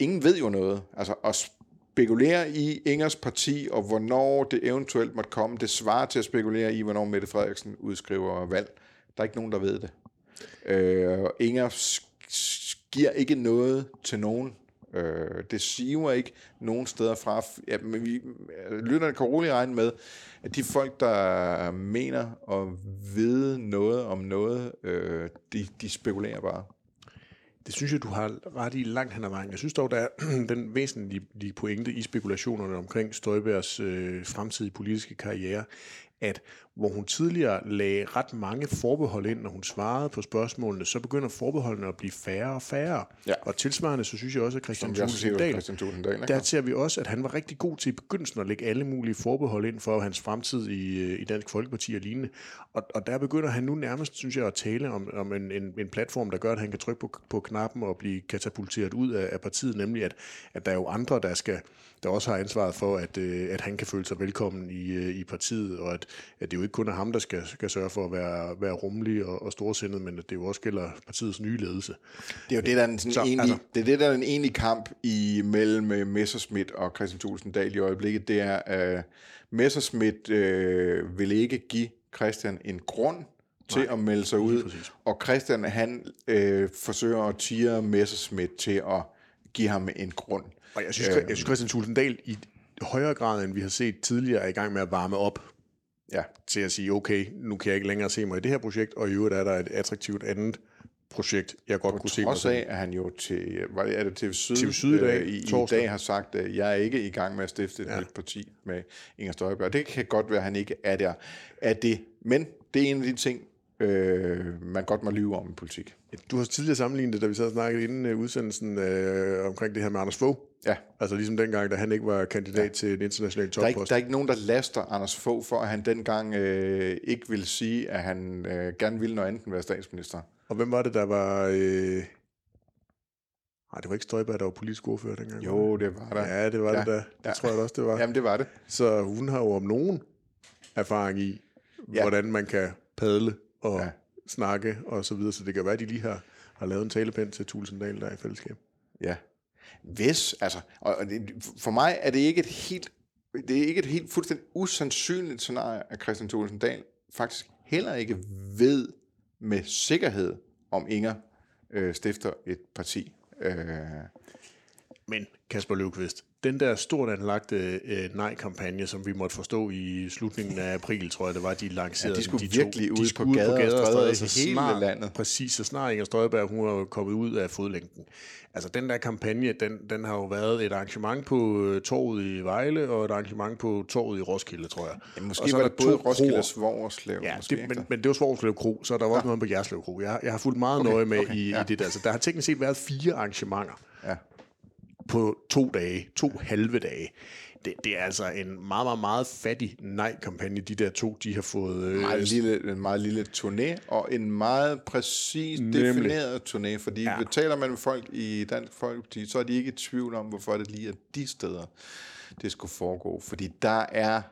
Ingen ved jo noget. Altså, og spekulere i Ingers parti, og hvornår det eventuelt måtte komme. Det svarer til at spekulere i, hvornår Mette Frederiksen udskriver valg. Der er ikke nogen, der ved det. Inger giver ikke noget til nogen. Det siver ikke nogen steder fra. Ja, men lytterne kan roligt regne med, at de folk, der mener at vide noget om noget, de spekulerer bare. Det synes jeg, du har ret i langt hen ad vejen. Jeg synes dog, der er den væsentlige pointe i spekulationerne omkring Støjbergs fremtidige politiske karriere, at hvor hun tidligere lagde ret mange forbehold ind, når hun svarede på spørgsmålene, så begynder forbeholdene at blive færre og færre. Ja. Og tilsvarende, så synes jeg også, at Christian Thulesen Dahl, der ser vi også, at han var rigtig god til i begyndelsen at lægge alle mulige forbehold ind for hans fremtid i Dansk Folkeparti og lignende. Og der begynder han nu nærmest, synes jeg, at tale om en platform, der gør, at han kan trykke på knappen og blive katapulteret ud af partiet, nemlig at der er jo andre, der også har ansvaret for, at han kan føle sig velkommen i partiet, og at det jo ikke kun er ham, der skal sørge for at være rummelig og storsindet, men at det jo også gælder partiets nye ledelse. Det er jo det, der er en egentlig kamp mellem Messerschmidt og Christian Thulesen Dahl i øjeblikket. Det er, at Messerschmidt vil ikke give Christian en grund til at melde sig ud, præcis. Og Christian han forsøger at tire Messerschmidt til at give ham en grund. Og jeg synes Christian Thulesen Dahl i højere grad, end vi har set tidligere, er i gang med at varme op. Ja, til at sige, okay, nu kan jeg ikke længere se mig i det her projekt, og i øvrigt er der et attraktivt andet projekt, jeg godt kunne se mig. På trods af, at han jo til Syd i dag har sagt, at jeg er ikke i gang med at stifte et nyt parti med Inger Støjberg. Det kan godt være, at han ikke er der af det, men det er en af de ting, man godt må lyve om i politik. Du har tidligere sammenlignet det, da vi sad og snakkede inden udsendelsen omkring det her med Anders Fogh. Ja. Altså ligesom dengang, da han ikke var kandidat til en international toppost. Der er ikke nogen, der laster Anders Fogh for, at han dengang ikke ville sige, at han gerne ville noget andet end være statsminister. Og hvem var det, der var... Nej, det var ikke Støjberg, der var politisk ordfører dengang. Jo, det var der. Ja, det var det der. Det tror jeg også, det var. Jamen, det var det. Så hun har jo om nogen erfaring i, hvordan man kan padle og snakke og så videre, så det kan være, at de lige har lavet en talepind til Thulesen Dahl, der er i fællesskab. Ja. Hvis, altså, og det, for mig er det ikke et helt fuldstændig usandsynligt scenarie, at Christian Thulesen Dahl faktisk heller ikke ved med sikkerhed, om Inger stifter et parti. Men Kasper Løvqvist, den der stort anlagte nej-kampagne, som vi måtte forstå i slutningen af april, tror jeg, det var, de lancerede. Ja, de skulle virkelig ud på gader og stræder i hele landet. Præcis, så snart Inger Støjberg, hun er kommet ud af fodlænken. Altså, den der kampagne, den har jo været et arrangement på torvet i Vejle, og et arrangement på torvet i Roskilde, tror jeg. Ja, måske var det både Roskilde og Svogerslev. Ja, men det var Svogerslev Kro, så der var også noget på Jerslev Kro. Jeg har fulgt meget nøje med i det der. Altså, der har teknisk set været 4 arrangementer. Ja. På 2 halve dage. Det er altså en meget, meget, meget fattig nej-kampagne, de der 2, de har fået... En meget lille turné, og en meget præcis defineret turné, fordi taler man med folk i Dansk Folkeparti, så er de ikke i tvivl om, hvorfor det lige er de steder, det skulle foregå. Fordi der er...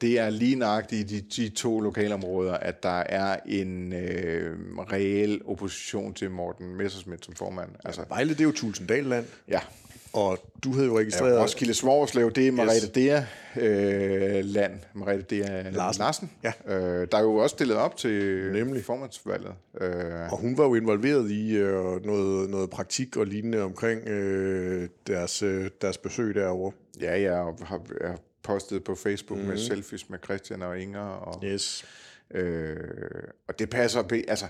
det er lige nøjagtigt i de 2 lokalområder, at der er en reel opposition til Morten Messerschmidt som formand. Altså, Vejle, det er jo Thulesen Dahl-land. Ja. Og du havde jo registreret... Roskilde Svogerslev, det er Mariette Dea-land. Mariette Dea-Larsen. Ja. Der er jo også stillet op til formandsvalget. Og hun var jo involveret i noget praktik og lignende omkring deres besøg derovre. Ja, og har postet på Facebook med selfies med Christian og Inger. Og, og det passer... Altså,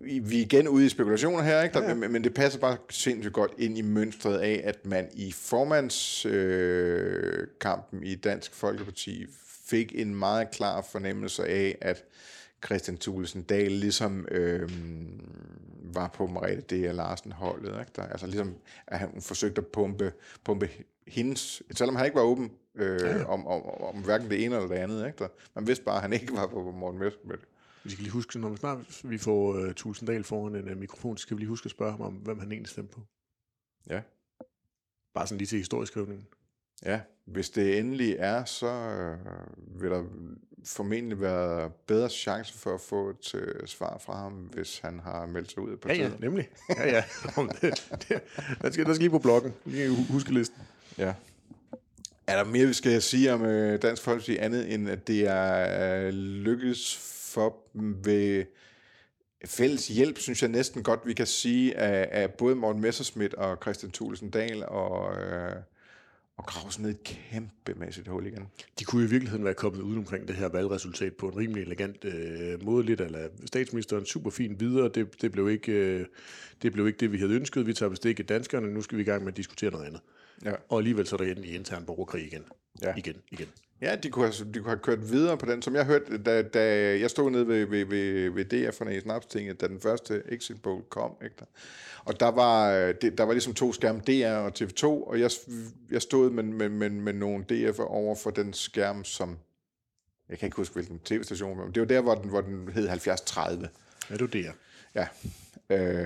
vi er igen ude i spekulationer her, ikke? Ja. Men det passer bare sindssygt godt ind i mønstret af, at man i formandskampen i Dansk Folkeparti fik en meget klar fornemmelse af, at Christian Thulesen Dahl ligesom var på Mariette D. Larsen-holdet. Ikke? Altså ligesom, at han forsøgte at pumpe hendes... Selvom han ikke var åben om hverken det ene eller det andet. Ikke? Man vidste bare, at han ikke var på Morten Messerschmidt. Vi skal lige huske, når snart vi får Thulesen Dahl foran en mikrofon, så skal vi lige huske at spørge ham om, hvem han egentlig stemte på. Ja. Bare sådan lige til historieskrivningen. Ja, hvis det endelig er, så vil der formentlig være bedre chance for at få et svar fra ham, hvis han har meldt sig ud af partiet. Ja, nemlig. Ja. Der skal lige på bloggen, lige huskelisten. Ja. Er der mere, vi skal sige om Dansk Folkeparti andet, end at det er lykkedes for ved fælles hjælp, synes jeg næsten godt, vi kan sige, at både Morten Messerschmidt og Christian Thulesen Dahl og grave sådan et kæmpemæssigt hul igen. De kunne i virkeligheden være kommet ud omkring det her valgresultat på en rimelig elegant måde lidt, eller statsministeren super fint videre. Det blev ikke det, vi havde ønsket. Vi tager bestik af danskerne, nu skal vi i gang med at diskutere noget andet. Ja. Og alligevel så er der endelig intern borgerkrig igen. Ja. Igen. Ja, de kunne have kørt videre på den, som jeg hørte, da jeg stod nede ved DF'erne i Snapstinget, da den første exit poll kom. Ikke? Og der var ligesom to skærme, DR og TV2, og jeg stod med nogle DF'er over for den skærm, som, jeg kan ikke huske, hvilken tv-station, men det var der, hvor den hed 7030. Ja, det var DR. Ja.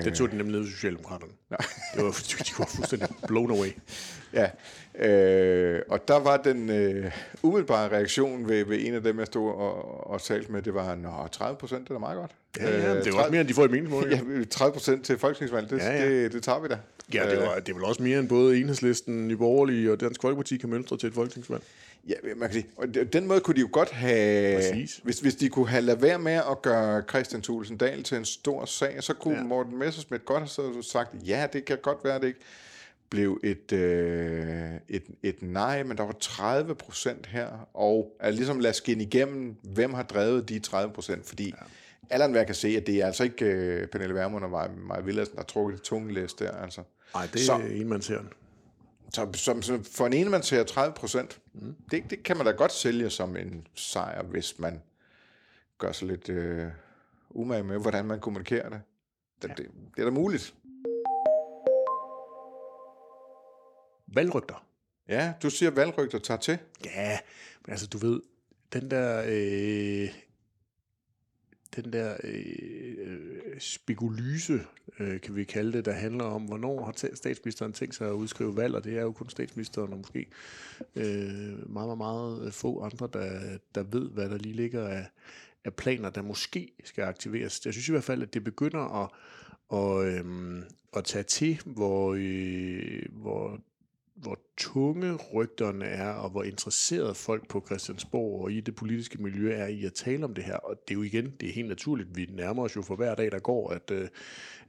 Det tog den nemlig ned til Socialdemokraterne. De var fuldstændig blown away. Ja, og der var den umiddelbare reaktion ved en af dem, jeg stod og talte med, det var, nå, 30%, det er meget godt. Ja, det var også mere, end de får i meningsmål. Ja, 30% til folketingsvalg, det tager vi da. Ja, det var også mere, end både Enhedslisten, Nye Borgerlige og Dansk Folkeparti kan mønstre til et folketingsvalg. Ja, man kan sige, og den måde kunne de jo godt have, hvis de kunne have lavet være med at gøre Christian Thulesen Dahl til en stor sag, så kunne Morten Messerschmidt godt have sagt, ja, det kan godt være, det ikke blev et nej, men der var 30% her, og altså, ligesom lad os skinne igennem, hvem har drevet de 30%, fordi Allan kan se, at det er altså ikke Pernille Vermund og Maja Villadsen, der har trukket det tunge læs der, altså. Nej, det er enmandshæren. Så for en enmandshære 30%, det kan man da godt sælge som en sejr, hvis man gør sig lidt umage med, hvordan man kommunikerer det. Det er da muligt. Valgrygter. Ja, du siger, at valgrygter tager til. Ja, men altså du ved, den der spekulyse, kan vi kalde det, der handler om, hvornår har statsministeren tænkt sig at udskrive valg, og det er jo kun statsministeren og måske meget, meget, meget få andre, der ved, hvad der lige ligger af planer, der måske skal aktiveres. Jeg synes i hvert fald, at det begynder at tage til, hvor tunge rygterne er, og hvor interesserede folk på Christiansborg og i det politiske miljø er i at tale om det her. Og det er jo igen, det er helt naturligt, vi nærmer os jo for hver dag, der går,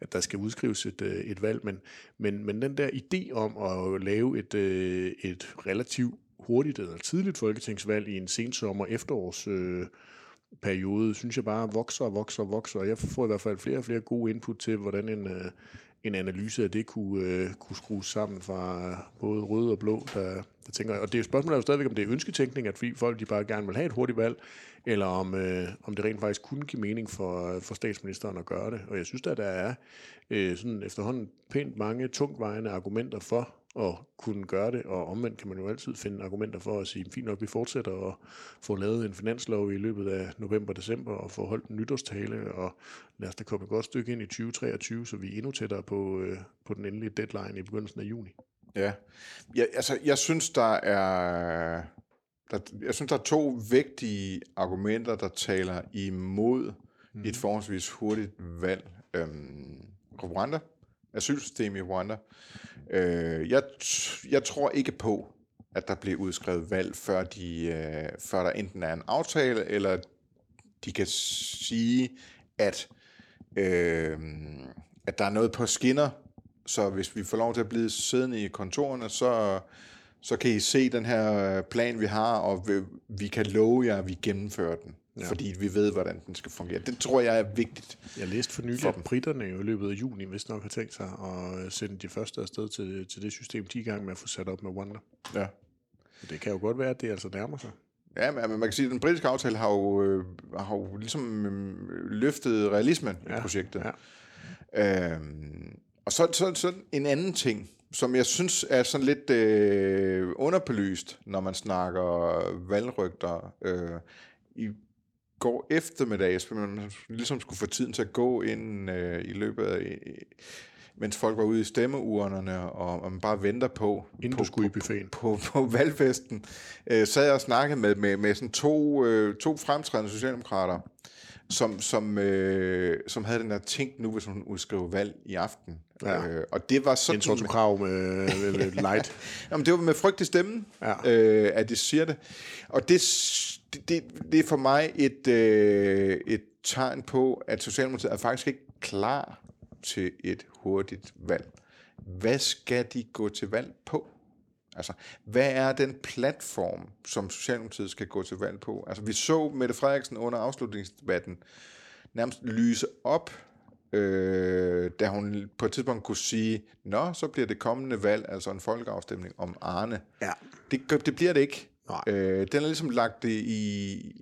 at der skal udskrives et valg. Men den der idé om at lave et relativt hurtigt eller tidligt folketingsvalg i en sensommer efterårsperiode, synes jeg bare vokser. Og jeg får i hvert fald flere og flere gode input til, hvordan en analyse af det kunne skrues sammen fra både røde og blå, der tænker. Og det er spørgsmålet er jo stadigvæk, om det er ønsketænkning, at folk de bare gerne vil have et hurtigt valg, eller om det rent faktisk kunne give mening for statsministeren at gøre det. Og jeg synes da, der er sådan efterhånden pænt mange tungtvejende argumenter for at kunne gøre det, og omvendt kan man jo altid finde argumenter for at sige, fint nok, vi fortsætter og få lavet en finanslov i løbet af november-december og få holdt en nytårstale, og lad os da komme et godt stykke ind i 2023, så vi er endnu tættere på den endelige deadline i begyndelsen af juni. Ja, altså jeg synes, der er to vigtige argumenter, der taler imod et forholdsvis hurtigt valg. Rwanda, asylsystem i Rwanda. Jeg tror ikke på, at der bliver udskrevet valg, før der enten er en aftale, eller de kan sige, at der er noget på skinner, så hvis vi får lov til at blive siddende i kontorerne, så kan I se den her plan, vi har, og vi kan love jer, at vi gennemfører den. Ja. Fordi vi ved, hvordan den skal fungere. Det tror jeg er vigtigt. Jeg læste for nylig, at briterne i løbet af juni, hvis nok har tænkt sig at sende de første afsted til det system, de er i gang med at få sat op med Rwanda. Ja. Og det kan jo godt være, at det altså nærmer sig. Ja, men man kan sige, at den britiske aftale har jo ligesom løftet realismen i projektet. Ja. Og så en anden ting, som jeg synes er sådan lidt underbelyst, når man snakker valgrygter. I går eftermiddag, så man ligesom skulle få tiden til at gå ind i løbet af, mens folk var ude i stemmeurnerne, og man bare venter på, inden du skulle i buffeten. På valgfesten, sad jeg og snakkede med sådan to fremtrædende socialdemokrater, som havde den der tænkt nu, hvis hun udskrive valg i aften. Ja. Og det var sådan... En Torto Krav med light. Jamen, det var med frygtelig stemme, ja. At det siger det. Og det er for mig et tegn på, at Socialdemokratiet er faktisk ikke klar til et hurtigt valg. Hvad skal de gå til valg på? Altså, hvad er den platform, som Socialdemokratiet skal gå til valg på? Altså, vi så Mette Frederiksen under afslutningsdebatten nærmest lyse op, da hun på et tidspunkt kunne sige, nå, så bliver det kommende valg, altså en folkeafstemning om Arne. Ja. Det bliver det ikke. Den er ligesom lagt i...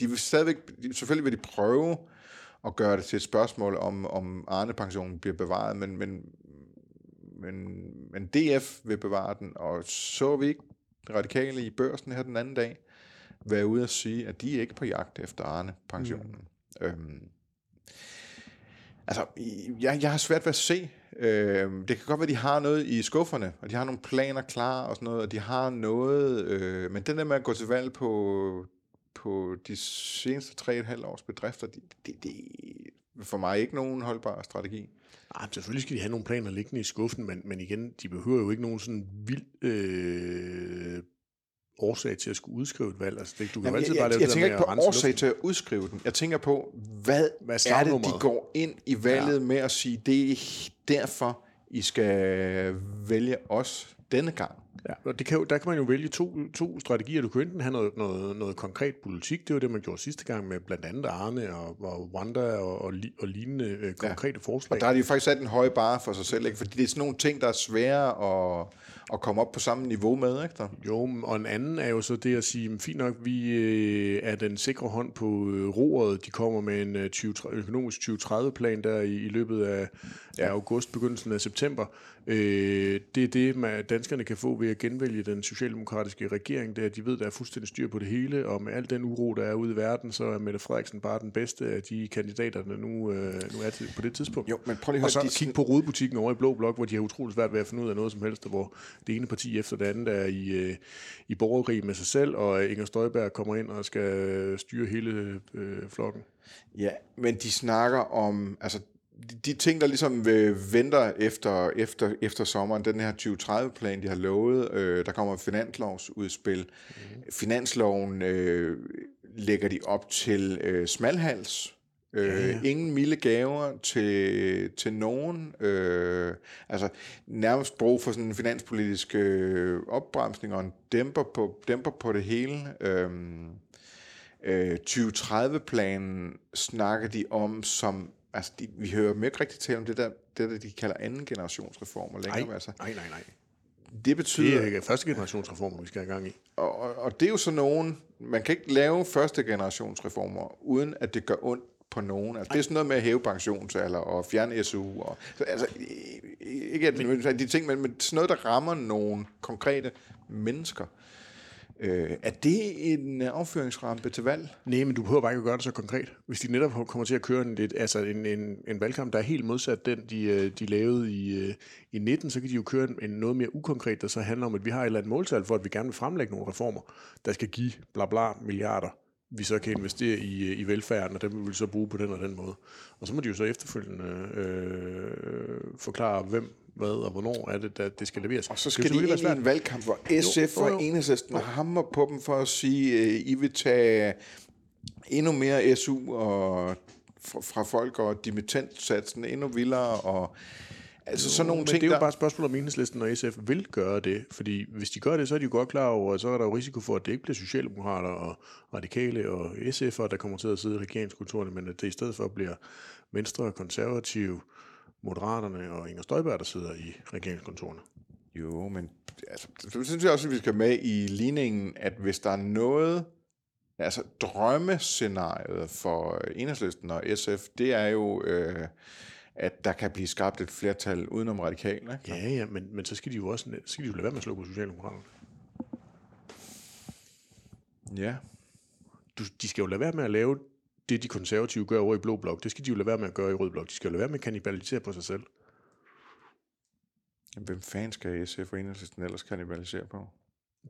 De vil stadigvæk, selvfølgelig vil de prøve at gøre det til et spørgsmål, om Arne-pensionen bliver bevaret, men DF vil bevare den, og så vi ikke Radikale i Børsen her den anden dag være ude at sige, at de er ikke på jagt efter Arne-pensionen. Mm. Altså, jeg har svært ved at se. Det kan godt være, at de har noget i skufferne, og de har nogle planer klar og sådan noget, og de har noget... men den der med at gå til valg på de seneste 3,5 års bedrifter, det for mig ikke nogen holdbar strategi. Ej, selvfølgelig skal de have nogle planer liggende i skuffen, men igen, de behøver jo ikke nogen sådan vild årsag til at skulle udskrive et valg. Altså, du kan jamen, altid bare lave jeg tænker ikke på årsag til at udskrive den. Jeg tænker på, hvad er det, de går ind i valget med at sige, det er derfor, I skal vælge os denne gang. Ja, og der kan man jo vælge to strategier. Du kan enten have noget konkret politik. Det var det, man gjorde sidste gang med blandt andet Arne og Rwanda og lignende konkrete forslag. Og der har de jo faktisk sat en høj barre for sig selv, ikke? Fordi det er sådan nogle ting, der er svære at komme op på samme niveau med, ikke der? Jo, og en anden er jo så det at sige, fint nok, vi er den sikre hånd på roret. De kommer med en økonomisk 2030-plan der i løbet af august, begyndelsen af september. Det er det, man, danskerne kan få ved at genvælge den socialdemokratiske regering, der de ved, der er fuldstændig styr på det hele, og med al den uro, der er ude i verden, så er Mette Frederiksen bare den bedste af de kandidater, der nu er på det tidspunkt. Jo, men prøv lige og så kig på rodebutikken over i Blå Blok, hvor de har utroligt svært ved at finde ud af noget som helst, hvor det ene parti efter det andet er i borgerkrig med sig selv, og Inger Støjberg kommer ind og skal styre hele flokken. Ja, men de snakker om... altså de ting, der ligesom venter efter sommeren, den her 2030-plan, de har lovet, der kommer et finanslovsudspil. Mm-hmm. Finansloven lægger de op til smalhals. Ingen milde gaver til nogen. Altså nærmest brug for sådan en finanspolitisk opbremsning og en dæmper på det hele. 2030-planen snakker de om som... Altså, vi hører mere rigtigt tale om det der de kalder anden generationsreformer længere. Nej. Det betyder... Det er første generationsreformer, vi skal have gang i. Og det er jo sådan nogen... Man kan ikke lave første generationsreformer, uden at det gør ondt på nogen. Altså, det er sådan noget med at hæve pensionsalder og fjerne SU. Og, altså, ikke at de ting, men sådan noget, der rammer nogle konkrete mennesker. Er det en afføringsrampe til valg? Nej, men du behøver bare ikke at gøre det så konkret. Hvis de netop kommer til at køre en valgkamp, der er helt modsat den, de lavede i 19, så kan de jo køre en noget mere ukonkret, der så handler om, at vi har et eller andet måltal for, at vi gerne vil fremlægge nogle reformer, der skal give bla bla milliarder, vi så kan investere i velfærden, og dem vil vi så bruge på den og den måde. Og så må de jo så efterfølgende forklare, hvem, hvad og hvornår er det skal leveres. Og så skal de ind i en valgkamp, hvor SF og Enhedslisten hammer på dem for at sige, I vil tage endnu mere SU og fra folk og dimittentsatsen endnu vildere og... Altså sådan nogle ting, det er jo bare et spørgsmål om Enhedslisten og SF vil gøre det, fordi hvis de gør det, så er de jo godt klar over, at så er der jo risiko for, at det ikke bliver socialdemokrater og radikale og SF'er, der kommer til at sidde i regeringskontorerne, men at det i stedet for bliver Venstre og Konservative, Moderaterne og Inger Støjberg, der sidder i regeringskontorerne. Jo, men altså, så synes jeg også, at vi skal med i ligningen, at hvis der er noget, altså drømmescenariet for Enhedslisten og SF, det er jo... at der kan blive skabt et flertal udenom radikale. Ikke? Ja, men så skal de jo også lade være med at slå på Socialdemokraterne. Ja. De skal jo lade være med at lave det, de konservative gør over i Blå Blok. Det skal de jo lade være med at gøre i Rød Blok. De skal jo lade være med at kannibalisere på sig selv. Hvem fanden skal SF og Enhedslisten ellers kannibalisere på?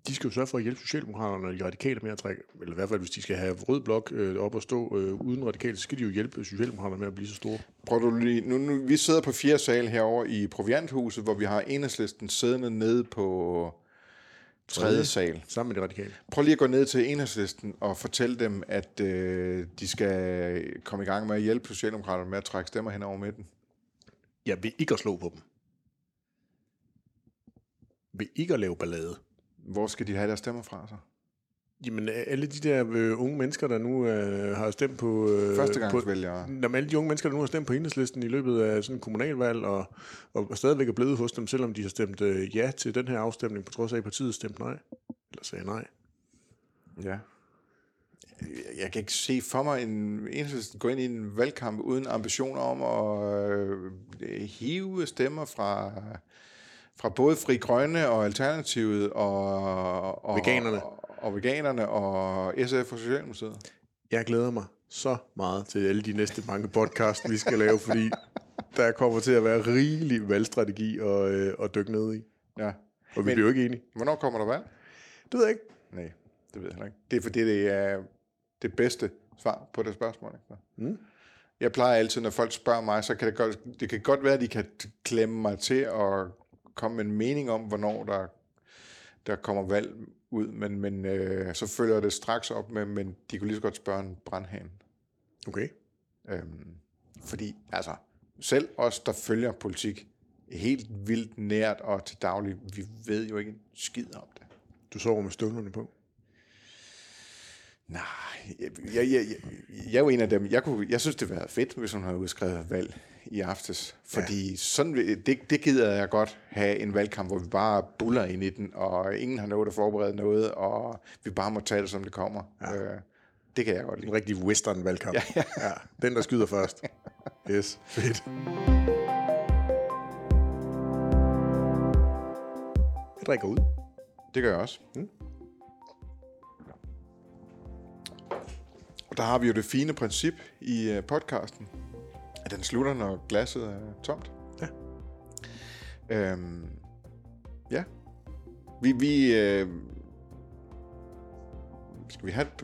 de skal jo sørge for at hjælpe Socialdemokraterne og de radikale med at trække, eller i hvert fald hvis de skal have Rød Blok op og stå uden radikale, så skal de jo hjælpe Socialdemokraterne med at blive så store. Prøv du lige, nu vi sidder på 4. sal herover i Provianthuset, hvor vi har Enhedslisten siddende nede på 3. sal. Sammen med de radikale. Prøv lige at gå ned til Enhedslisten og fortælle dem, at de skal komme i gang med at hjælpe Socialdemokraterne med at trække stemmer hen over midten. Jeg vil ikke at slå på dem. Vil ikke at lave ballade. Hvor skal de have deres stemmer fra så? Jamen alle de der unge mennesker, der nu har stemt på... Førstegangsvælgere. Jamen alle de unge mennesker, der nu har stemt på Enhedslisten i løbet af sådan en kommunalvalg, og stadigvæk er blevet hos dem, selvom de har stemt ja til den her afstemning, på trods af, at partiet stemte nej. Eller sagde nej. Ja. Jeg kan ikke se for mig en Enhedslisten gå ind i en valgkamp uden ambitioner om at hive stemmer fra både Fri Grønne og Alternativet og veganerne og SF og Socialdemokratiet. Jeg glæder mig så meget til alle de næste mange podcasts, vi skal lave, fordi der kommer til at være rigelig valgstrategi at dykke ned i. Ja. Og vi bliver jo ikke enige. Hvornår kommer der valg? Det ved jeg ikke. Nej, det ved jeg heller ikke. Det er fordi, det er det bedste svar på det spørgsmål. Mm. Jeg plejer altid, når folk spørger mig, så kan det kan godt være, at de kan klemme mig til at komme med en mening om, hvornår der kommer valg ud, men så følger det straks op med, men de kunne lige så godt spørge en brandhane. Okay. Fordi, altså, selv os, der følger politik helt vildt nært og til daglig, vi ved jo ikke en skid om det. Du sover med støvlerne på? Nej, jeg er jo en af dem. Jeg synes, det var fedt, hvis hun havde udskrevet valg i aftes. Fordi sådan, det gider jeg godt have en valgkamp, hvor vi bare buller ind i den, og ingen har nået at forberede noget, og vi bare må tage det, som det kommer. Ja. Det kan jeg godt lide. En rigtig western-valgkamp. Ja. Ja, den, der skyder først. Yes, fedt. Jeg drikker ud. Det gør jeg også. Mm. Og der har vi jo det fine princip i podcasten, at den slutter, når glasset er tomt. Ja. Ja.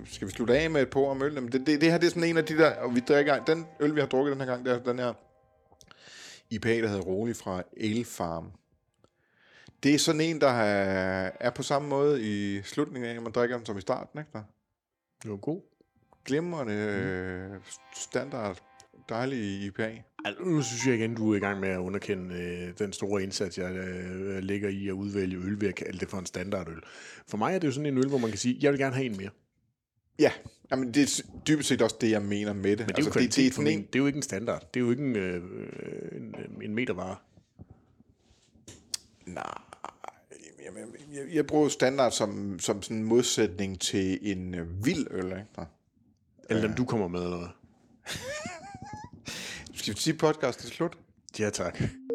Skal vi slutte af med et par om øl? Det her, det er sådan en af de der, og vi drikker, den øl, vi har drukket den her gang, det er den her IPA, der hedder Rolig fra Ale Farm. Det er sådan en, der er på samme måde i slutningen af, når man drikker den som i starten, ikke der? Det var god. Glimrende standard, dejlig IPA. Altså, nu synes jeg igen, du er i gang med at underkende den store indsats, jeg lægger i at udvælge øl ved at kalde det for en standardøl. For mig er det jo sådan en øl, hvor man kan sige, jeg vil gerne have en mere. Ja, men det er dybest set også det, jeg mener med det. Men det er jo, altså, det er jo ikke en standard. Det er jo ikke en metervare. Nej. Jeg bruger standard som sådan en modsætning til en vild øl, ikke? Eller dem, du kommer med, eller hvad? Skal vi sige, podcasten er slut? Ja, tak.